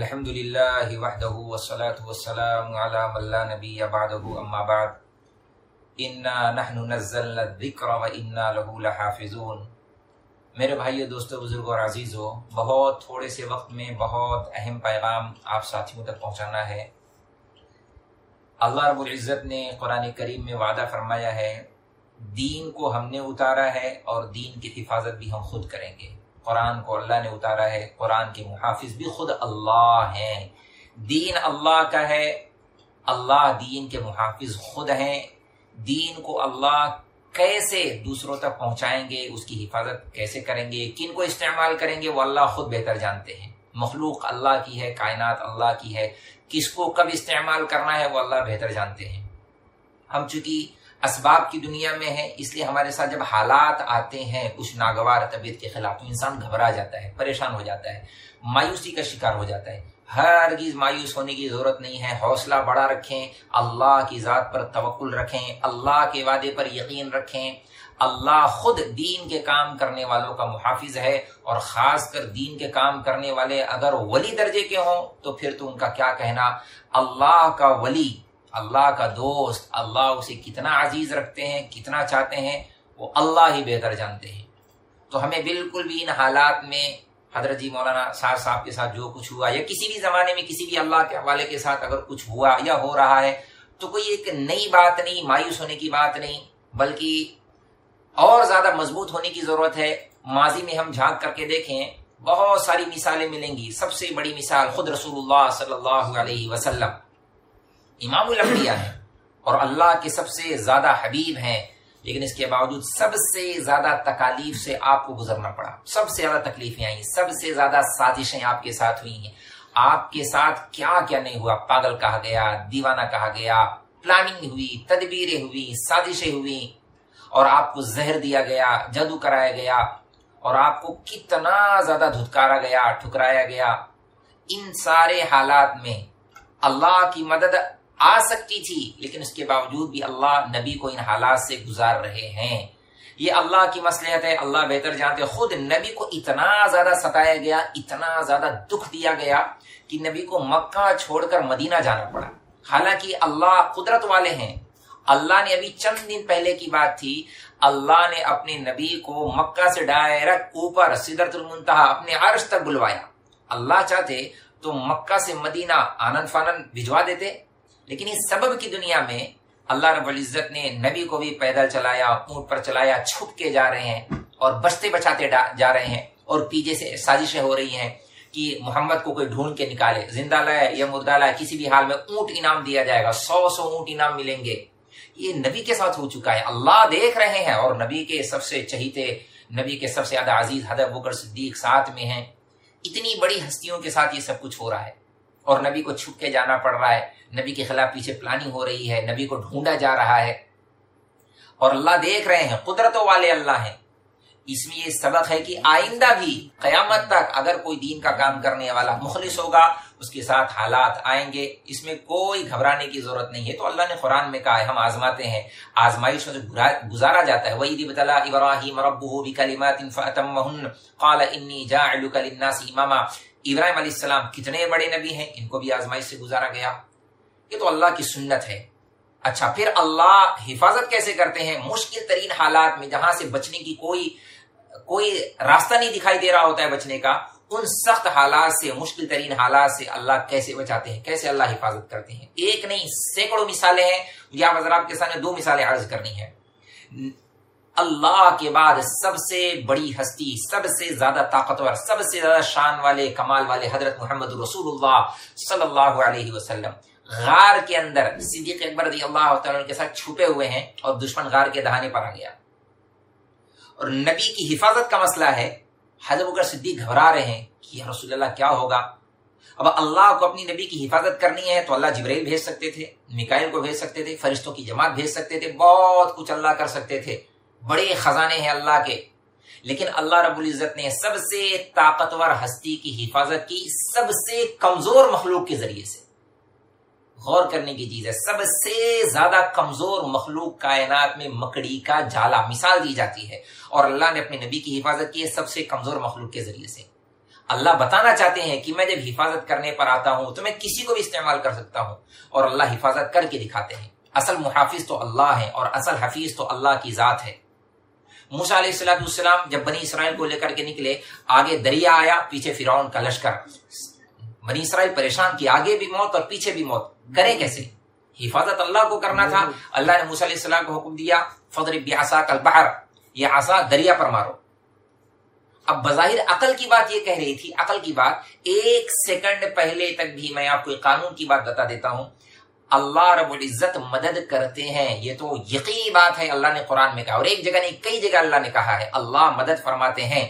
الحمد للہ وحدہ والصلاة والسلام علی من لا نبی بعدہ اما بعد انا نحن نزلنا الذکر وانا لہ لحافظون۔ میرے بھائیو، دوستو، بزرگو اور عزیزو، بہت تھوڑے سے وقت میں بہت اہم پیغام آپ ساتھیوں تک پہنچانا ہے۔ اللہ رب العزت نے قرآن کریم میں وعدہ فرمایا ہے، دین کو ہم نے اتارا ہے اور دین کی حفاظت بھی ہم خود کریں گے۔ قرآن کو اللہ نے اتارا ہے، قرآن کے محافظ بھی خود اللہ ہیں۔ دین اللہ کا ہے، اللہ دین کے محافظ خود ہیں۔ دین کو اللہ کیسے دوسروں تک پہنچائیں گے، اس کی حفاظت کیسے کریں گے، کن کو استعمال کریں گے، وہ اللہ خود بہتر جانتے ہیں۔ مخلوق اللہ کی ہے، کائنات اللہ کی ہے، کس کو کب استعمال کرنا ہے وہ اللہ بہتر جانتے ہیں۔ ہم چونکہ اسباب کی دنیا میں ہیں، اس لیے ہمارے ساتھ جب حالات آتے ہیں کچھ ناگوار طبیعت کے خلاف تو انسان گھبرا جاتا ہے، پریشان ہو جاتا ہے، مایوسی کا شکار ہو جاتا ہے۔ ہرگز مایوس ہونے کی ضرورت نہیں ہے، حوصلہ بڑا رکھیں، اللہ کی ذات پر توکل رکھیں، اللہ کے وعدے پر یقین رکھیں۔ اللہ خود دین کے کام کرنے والوں کا محافظ ہے، اور خاص کر دین کے کام کرنے والے اگر ولی درجے کے ہوں تو پھر تو ان کا کیا کہنا۔ اللہ کا ولی، اللہ کا دوست، اللہ اسے کتنا عزیز رکھتے ہیں، کتنا چاہتے ہیں، وہ اللہ ہی بہتر جانتے ہیں۔ تو ہمیں بالکل بھی ان حالات میں حضرت جی مولانا سعد صاحب کے ساتھ جو کچھ ہوا، یا کسی بھی زمانے میں کسی بھی اللہ کے حوالے کے ساتھ اگر کچھ ہوا یا ہو رہا ہے تو کوئی ایک نئی بات نہیں، مایوس ہونے کی بات نہیں، بلکہ اور زیادہ مضبوط ہونے کی ضرورت ہے۔ ماضی میں ہم جھانک کر کے دیکھیں، بہت ساری مثالیں ملیں گی۔ سب سے بڑی مثال خود رسول اللہ صلی اللہ علیہ وسلم امام الانبیاء ہیں اور اللہ کے سب سے زیادہ حبیب ہیں، لیکن اس کے باوجود سب سے زیادہ تکالیف سے آپ کو گزرنا پڑا، سب سے زیادہ تکلیفیں آئیں، سب سے زیادہ سازشیں آپ کے ساتھ ہوئی ہیں۔ آپ کے ساتھ کیا کیا نہیں ہوا، پاگل کہا گیا، دیوانہ کہا گیا، پلاننگ ہوئی، تدبیریں ہوئی، سازشیں ہوئی، اور آپ کو زہر دیا گیا، جادو کرایا گیا، اور آپ کو کتنا زیادہ دھتکارا گیا، ٹھکرایا گیا۔ ان سارے حالات میں اللہ کی مدد آ سکتی تھی، لیکن اس کے باوجود بھی اللہ نبی کو ان حالات سے گزار رہے ہیں۔ یہ اللہ کی مصلحت ہے، اللہ بہتر جانتے۔ خود نبی کو اتنا زیادہ ستایا گیا، اتنا زیادہ دکھ دیا گیا کہ نبی کو مکہ چھوڑ کر مدینہ جانا پڑا، حالانکہ اللہ قدرت والے ہیں۔ اللہ نے، ابھی چند دن پہلے کی بات تھی، اللہ نے اپنے نبی کو مکہ سے ڈائریکٹ اوپر سدرۃ المنتہا، اپنے عرش تک بلوایا۔ اللہ چاہتے تو مکہ سے مدینہ آنن فانن بھجوا دیتے، لیکن اس سبب کی دنیا میں اللہ رب العزت نے نبی کو بھی پیدل چلایا، اونٹ پر چلایا، چھپ کے جا رہے ہیں اور بچتے بچاتے جا رہے ہیں، اور پیچھے سے سازشیں ہو رہی ہیں کہ محمد کو کوئی ڈھونڈ کے نکالے، زندہ لائے یا مردہ لائے، کسی بھی حال میں اونٹ انعام دیا جائے گا، 100 اونٹ انعام ملیں گے۔ یہ نبی کے ساتھ ہو چکا ہے، اللہ دیکھ رہے ہیں، اور نبی کے سب سے چہیتے، نبی کے سب سے زیادہ عزیز حضرت بکر صدیق ساتھ میں ہیں۔ اتنی بڑی ہستیوں کے ساتھ یہ سب کچھ ہو رہا ہے، اور نبی کو چھپ کے جانا پڑ رہا ہے، نبی کے خلاف پیچھے پلاننگ ہو رہی ہے، نبی کو ڈھونڈا جا رہا ہے، اور اللہ دیکھ رہے ہیں، قدرتوں والے اللہ ہیں۔ اس میں یہ سبق ہے کہ آئندہ بھی قیامت تک اگر کوئی دین کا کام کرنے والا مخلص ہوگا، اس کے ساتھ حالات آئیں گے، اس میں کوئی گھبرانے کی ضرورت نہیں ہے۔ تو اللہ نے قرآن میں کہا ہے، ہم آزماتے ہیں، آزمائش میں گزارا جاتا ہے۔ وَإِذِ ابْتَلَىٰ إِبْرَاهِيمَ رَبُّهُ بِكَلِمَاتٍ فَأَتَمَّهُنَّ قَالَ إِنِّي جَاعِلُكَ لِلنَّاسِ إِمَامًا۔ ابراہیم علیہ السلام کتنے بڑے نبی ہیں، ان کو بھی آزمائش سے گزارا گیا۔ یہ تو اللہ کی سنت ہے۔ اچھا، پھر اللہ حفاظت کیسے کرتے ہیں؟ مشکل ترین حالات میں، جہاں سے بچنے کی کوئی راستہ نہیں دکھائی دے رہا ہوتا ہے بچنے کا، ان سخت حالات سے، مشکل ترین حالات سے اللہ کیسے بچاتے ہیں، کیسے اللہ حفاظت کرتے ہیں۔ ایک نہیں، سینکڑوں مثالیں ہیں، یا حضرات کے سامنے 2 مثالیں عرض کرنی ہیں۔ اللہ کے بعد سب سے بڑی ہستی، سب سے زیادہ طاقتور، سب سے زیادہ شان والے، کمال والے حضرت محمد رسول اللہ صلی اللہ علیہ وسلم غار کے اندر صدیق اکبر رضی اللہ تعالیٰ کے ساتھ چھپے ہوئے ہیں، اور دشمن غار کے دہانے پر آ گیا، اور نبی کی حفاظت کا مسئلہ ہے۔ حضرت بکر صدیق گھبرا رہے ہیں کہ یا رسول اللہ کیا ہوگا۔ اب اللہ کو اپنی نبی کی حفاظت کرنی ہے تو اللہ جبرائیل بھیج سکتے تھے، میکائیل کو بھیج سکتے تھے، فرشتوں کی جماعت بھیج سکتے تھے، بہت کچھ اللہ کر سکتے تھے، بڑے خزانے ہیں اللہ کے، لیکن اللہ رب العزت نے سب سے طاقتور ہستی کی حفاظت کی سب سے کمزور مخلوق کے ذریعے سے۔ غور کرنے کی چیز ہے، سب سے زیادہ کمزور مخلوق کائنات میں مکڑی کا جالا مثال دی جاتی ہے، اور اللہ نے اپنے نبی کی حفاظت کی ہے سب سے کمزور مخلوق کے ذریعے سے۔ اللہ بتانا چاہتے ہیں کہ میں جب حفاظت کرنے پر آتا ہوں تو میں کسی کو بھی استعمال کر سکتا ہوں، اور اللہ حفاظت کر کے دکھاتے ہیں۔ اصل محافظ تو اللہ ہے اور اصل حفیظ تو اللہ کی ذات ہے۔ موسیٰ علیہ السلام جب بنی اسرائیل کو لے کر کے نکلے، آگے دریا آیا، پیچھے فرعون کا لشکر، بنی اسرائیل پریشان کی، آگے بھی موت اور پیچھے بھی موت، کریں کیسے؟ حفاظت اللہ کو کرنا تھا۔ اللہ نے موسیٰ علیہ السلام کو حکم دیا، فضرب بعصاک البحر، یہ عصا دریا پر مارو۔ اب بظاہر عقل کی بات یہ کہہ رہی تھی، عقل کی بات، ایک سیکنڈ پہلے تک بھی میں آپ کو قانون کی بات بتا دیتا ہوں، اللہ رب العزت مدد کرتے ہیں، یہ تو یقینی بات ہے، اللہ نے قرآن میں کہا، اور ایک جگہ نہیں کئی جگہ اللہ نے کہا ہے اللہ مدد فرماتے ہیں،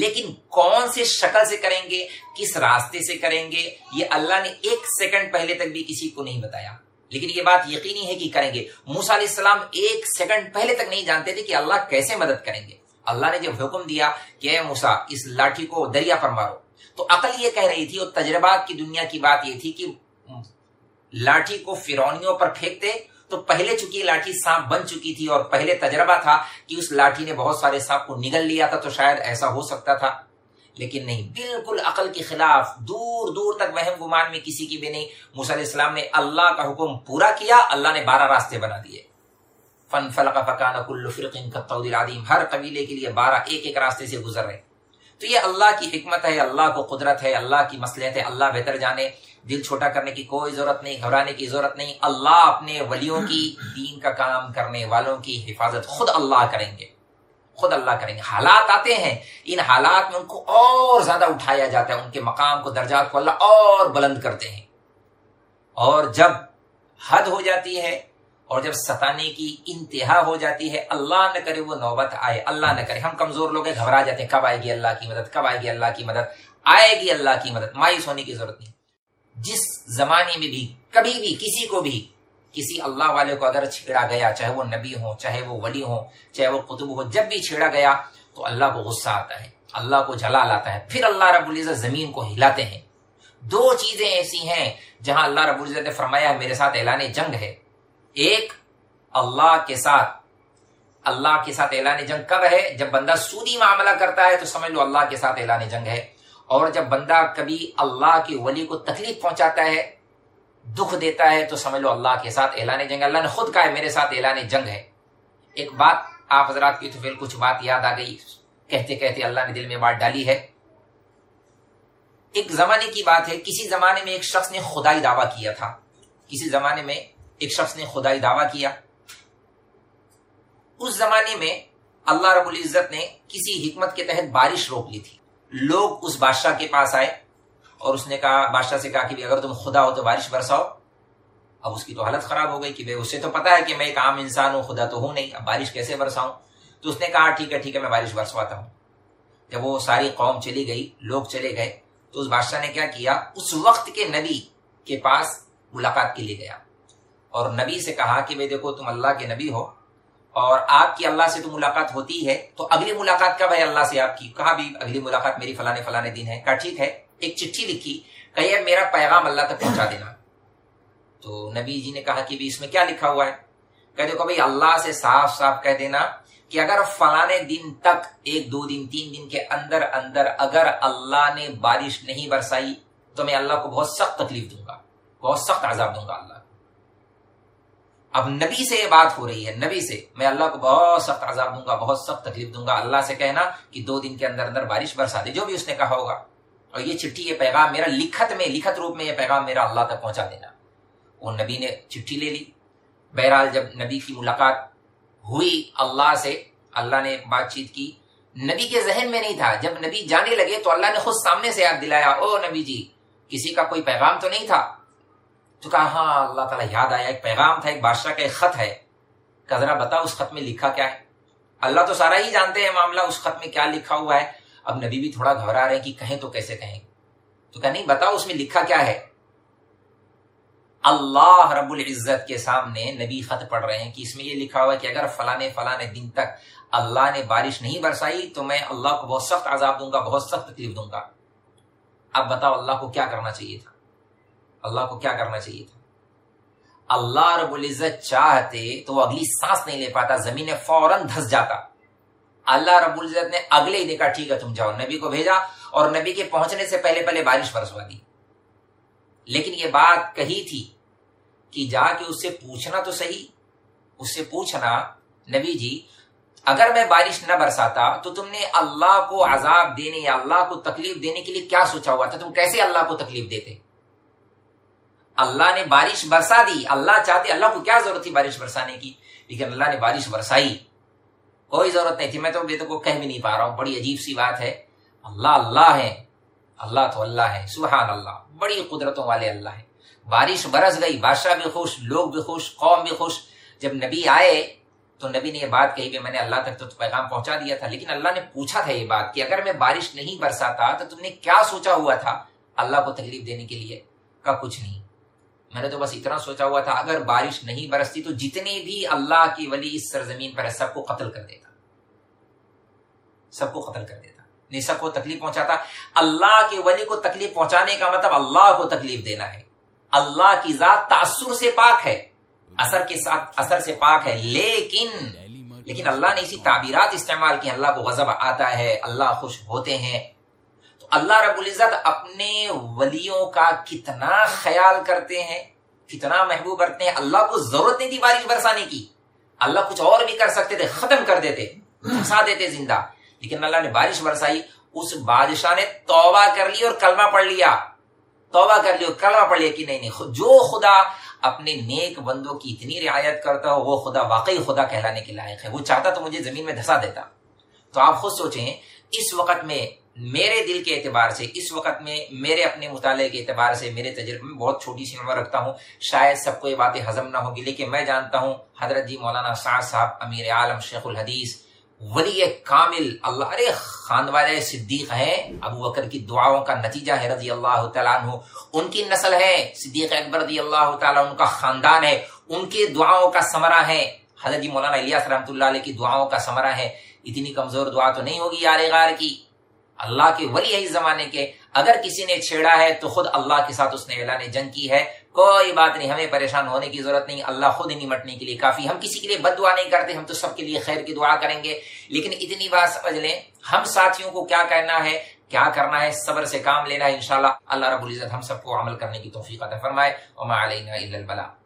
لیکن کون سے شکل سے کریں گے، کس راستے سے کریں گے، یہ اللہ نے ایک سیکنڈ پہلے تک بھی کسی کو نہیں بتایا، لیکن یہ بات یقینی ہے کہ کریں گے۔ موسیٰ علیہ السلام ایک سیکنڈ پہلے تک نہیں جانتے تھے کہ اللہ کیسے مدد کریں گے۔ اللہ نے جب حکم دیا کہ اے موسیٰ اس لاٹھی کو دریا پر مارو، تو عقل یہ کہہ رہی تھی اور تجربات کی دنیا کی بات یہ تھی کہ لاٹھی کو فرعونیوں پر پھینکتے، تو پہلے چونکہ لاٹھی سانپ بن چکی تھی اور پہلے تجربہ تھا کہ اس لاٹھی نے بہت سارے سانپ کو نگل لیا تھا، تو شاید ایسا ہو سکتا تھا، لیکن نہیں، بالکل عقل کے خلاف، دور دور تک وہم گمان میں کسی کی بھی نہیں۔ موسیٰ علیہ السلام نے اللہ کا حکم پورا کیا، اللہ نے 12 راستے بنا دیے، فَانْفَلَقَ فَكَانَ كُلُّ فِرْقٍ كَالطَّوْدِ الْعَظِيمِ، ہر قبیلے کے لیے 12 ایک ایک راستے سے گزر رہے۔ تو یہ اللہ کی حکمت ہے، اللہ کو قدرت ہے، اللہ کی مصلحت ہے، اللہ بہتر جانے۔ دل چھوٹا کرنے کی کوئی ضرورت نہیں، گھبرانے کی ضرورت نہیں، اللہ اپنے ولیوں کی، دین کا کام کرنے والوں کی حفاظت خود اللہ کریں گے، خود اللہ کریں گے۔ حالات آتے ہیں، ان حالات میں ان کو اور زیادہ اٹھایا جاتا ہے، ان کے مقام کو، درجات کو اللہ اور بلند کرتے ہیں، اور جب حد ہو جاتی ہے اور جب ستانے کی انتہا ہو جاتی ہے، اللہ نہ کرے وہ نوبت آئے، اللہ نہ کرے، ہم کمزور لوگ ہیں، گھبرا جاتے ہیں، کب آئے گی اللہ کی مدد، کب آئے گی اللہ کی مدد، آئے گی اللہ کی مدد، مایوس ہونے کی ضرورت نہیں۔ جس زمانے میں بھی، کبھی بھی، کسی کو بھی، کسی اللہ والے کو اگر چھیڑا گیا، چاہے وہ نبی ہوں، چاہے وہ ولی ہوں، چاہے وہ قطب ہو، جب بھی چھیڑا گیا تو اللہ کو غصہ آتا ہے، اللہ کو جلال آتا ہے، پھر اللہ رب العزت زمین کو ہلاتے ہیں۔ دو چیزیں ایسی ہیں جہاں اللہ رب العزت نے فرمایا ہے میرے ساتھ اعلان جنگ ہے، ایک اللہ کے ساتھ، اللہ کے ساتھ اعلان جنگ کب ہے؟ جب بندہ سودی معاملہ کرتا ہے تو سمجھ لو اللہ کے ساتھ اعلان جنگ ہے، اور جب بندہ کبھی اللہ کے ولی کو تکلیف پہنچاتا ہے، دکھ دیتا ہے، تو سمجھ لو اللہ کے ساتھ اعلان جنگ۔ اللہ نے خود کہا ہے میرے ساتھ اعلان جنگ ہے۔ ایک بات آپ حضرات کی تو پھر کچھ بات یاد آ گئی، کہتے کہتے اللہ نے دل میں بات ڈالی ہے۔ ایک زمانے کی بات ہے، کسی زمانے میں ایک شخص نے خدائی دعویٰ کیا تھا، کسی زمانے میں ایک شخص نے خدائی دعویٰ کیا، اس زمانے میں اللہ رب العزت نے کسی حکمت کے تحت بارش روک لی تھی۔ لوگ اس بادشاہ کے پاس آئے اور اس نے کہا، بادشاہ سے کہا کہ اگر تم خدا ہو تو بارش برساؤ۔ اب اس کی تو حالت خراب ہو گئی کہ اسے تو پتا ہے کہ میں ایک عام انسان ہوں، خدا تو ہوں نہیں، اب بارش کیسے برساؤں؟ تو اس نے کہا ٹھیک ہے میں بارش برسواتا ہوں۔ جب وہ ساری قوم چلی گئی، لوگ چلے گئے، تو اس بادشاہ نے کیا کیا، اس وقت کے نبی کے پاس ملاقات کے لیے گیا اور نبی سے کہا کہ دیکھو تم اللہ کے نبی ہو اور آپ کی اللہ سے تو ملاقات ہوتی ہے، تو اگلی ملاقات کب ہے اللہ سے آپ کی؟ کہا بھی اگلی ملاقات میری فلانے دن ہے۔ کہا ٹھیک ہے، ایک چٹھی لکھی، کہا میرا پیغام اللہ تک پہنچا دینا۔ تو نبی جی نے کہا کہ اس میں کیا لکھا ہوا ہے؟ کہا دیکھو بھائی اللہ سے صاف کہہ دینا کہ اگر فلانے دن تک، 1 2 دن 3 دن کے اندر اگر اللہ نے بارش نہیں برسائی تو میں اللہ کو بہت سخت تکلیف دوں گا، بہت سخت عذاب دوں گا اللہ۔ اب نبی سے یہ بات ہو رہی ہے، نبی سے، میں اللہ کو بہت سخت عذاب دوں گا، بہت سخت تکلیف دوں گا، اللہ سے کہنا کہ 2 دن کے اندر بارش برسا دے، جو بھی اس نے کہا ہوگا، اور یہ چٹھی، یہ پیغام میرا لکھت روپ میں یہ پیغام میرا اللہ تک پہنچا دینا۔ وہ نبی نے چٹھی لے لی۔ بہرحال جب نبی کی ملاقات ہوئی اللہ سے، اللہ نے بات چیت کی، نبی کے ذہن میں نہیں تھا، جب نبی جانے لگے تو اللہ نے خود سامنے سے یاد دلایا، او نبی جی کسی کا کوئی پیغام تو نہیں تھا؟ تو کہا ہاں اللہ تعالیٰ یاد آیا، ایک پیغام تھا، ایک بادشاہ کا ایک خط ہے، کہ ذرا بتا اس خط میں لکھا کیا ہے، اللہ تو سارا ہی جانتے ہیں معاملہ، اس خط میں کیا لکھا ہوا ہے۔ اب نبی بھی تھوڑا گھبرا رہے ہیں کہ کہیں تو کیسے کہیں، تو کہا نہیں بتاؤ اس میں لکھا کیا ہے۔ اللہ رب العزت کے سامنے نبی خط پڑھ رہے ہیں کہ اس میں یہ لکھا ہوا ہے کہ اگر فلانے دن تک اللہ نے بارش نہیں برسائی تو میں اللہ کو بہت سخت عذاب دوں گا، بہت سخت تکلیف دوں گا۔ اب بتاؤ اللہ کو کیا کرنا چاہیے تھا، اللہ کو کیا کرنا چاہیے تھا؟ اللہ رب العزت چاہتے تو وہ اگلی سانس نہیں لے پاتا، زمین فوراً دھس جاتا۔ اللہ رب العزت نے اگلے ہی دیکھا ٹھیک ہے تم جاؤ، نبی کو بھیجا اور نبی کے پہنچنے سے پہلے پہلے بارش برسوا دی. لیکن یہ بات کہی تھی کہ جا کے اس سے پوچھنا تو صحیح، اس سے پوچھنا نبی جی اگر میں بارش نہ برساتا تو تم نے اللہ کو عذاب دینے یا اللہ کو تکلیف دینے کے لیے کیا سوچا ہوا تھا، تم کیسے اللہ کو تکلیف دیتے؟ اللہ نے بارش برسا دی، اللہ چاہتے، اللہ کو کیا ضرورت تھی بارش برسانے کی، لیکن اللہ نے بارش برسائی، کوئی ضرورت نہیں تھی. میں تو بیٹوں کو کہہ بھی نہیں پا رہا ہوں، بڑی عجیب سی بات ہے. اللہ اللہ ہے، اللہ تو اللہ ہے، سبحان اللہ، بڑی قدرتوں والے اللہ ہے. بارش برس گئی، بادشاہ بھی خوش، لوگ بھی خوش، قوم بھی خوش. جب نبی آئے تو نبی نے یہ بات کہی کہ میں نے اللہ تک تو پیغام پہنچا دیا تھا، لیکن اللہ نے پوچھا تھا یہ بات کہ اگر میں بارش نہیں برساتا تو تم نے کیا سوچا ہوا تھا اللہ کو تکلیف دینے کے لیے؟ کا کچھ نہیں، میں نے تو بس اتنا سوچا ہوا تھا اگر بارش نہیں برستی تو جتنے بھی اللہ کی ولی اس سرزمین پر ہے سب کو قتل کر دیتا، سب کو قتل کر دیتا، نہیں سب کو تکلیف پہنچاتا. اللہ کے ولی کو تکلیف پہنچانے کا مطلب اللہ کو تکلیف دینا ہے. اللہ کی ذات تأثر سے پاک ہے، اثر کے ساتھ اثر سے پاک ہے، لیکن اللہ نے اسی تعبیرات استعمال کی، اللہ کو غضب آتا ہے، اللہ خوش ہوتے ہیں. تو اللہ رب العزت اپنے ولیوں کا کتنا خیال کرتے ہیں، کتنا محبوب رکھتے ہیں. اللہ کو ضرورت نہیں تھی بارش برسانے کی، اللہ کچھ اور بھی کر سکتے تھے، ختم کر دیتے، پھنسا دیتے زندہ، لیکن اللہ نے بارش برسائی. اس بادشاہ نے توبہ کر لی اور کلمہ پڑھ لیا، توبہ کر لی اور کلمہ پڑھ لیا کہ نہیں نہیں، جو خدا اپنے نیک بندوں کی اتنی رعایت کرتا ہو وہ خدا واقعی خدا کہلانے کے لائق ہے. وہ چاہتا تو مجھے زمین میں دھسا دیتا. تو آپ خود سوچیں، اس وقت میں میرے دل کے اعتبار سے، اس وقت میں میرے اپنے مطالعے کے اعتبار سے، میرے تجربے میں، بہت چھوٹی سی عمر رکھتا ہوں، شاید سب کو یہ باتیں ہضم نہ ہوگی، لیکن میں جانتا ہوں حضرت جی مولانا سعد صاحب امیر عالم شیخ الحدیث ولی کامل اللہ، ارے خان والے صدیق ہیں، ابو بکر کی دعاؤں کا نتیجہ ہے رضی اللہ تعالیٰ عنہ. ان کی نسل ہے صدیق اکبر رضی اللہ تعالیٰ، ان کا خاندان ہے، ان کی دعاؤں کا ثمرہ ہے. حضرت جی مولانا الیاس رحمۃ اللہ علیہ کی دعاؤں کا ثمرہ ہے. اتنی کمزور دعا تو نہیں ہوگی یار غار کی. اللہ کے ولی ہے اس زمانے کے، اگر کسی نے چھیڑا ہے تو خود اللہ کے ساتھ اس نے اعلان جنگ کی ہے. کوئی بات نہیں، ہمیں پریشان ہونے کی ضرورت نہیں، اللہ خود نمٹنے کے لیے کافی. ہم کسی کے لیے بد دعا نہیں کرتے، ہم تو سب کے لیے خیر کی دعا کریں گے. لیکن اتنی بات سمجھ لیں، ہم ساتھیوں کو کیا کہنا ہے، کیا کرنا ہے، صبر سے کام لینا ہے. انشاءاللہ اللہ رب العزت ہم سب کو عمل کرنے کی توفیق عطا فرمائے. وما علینا الا البلاغ.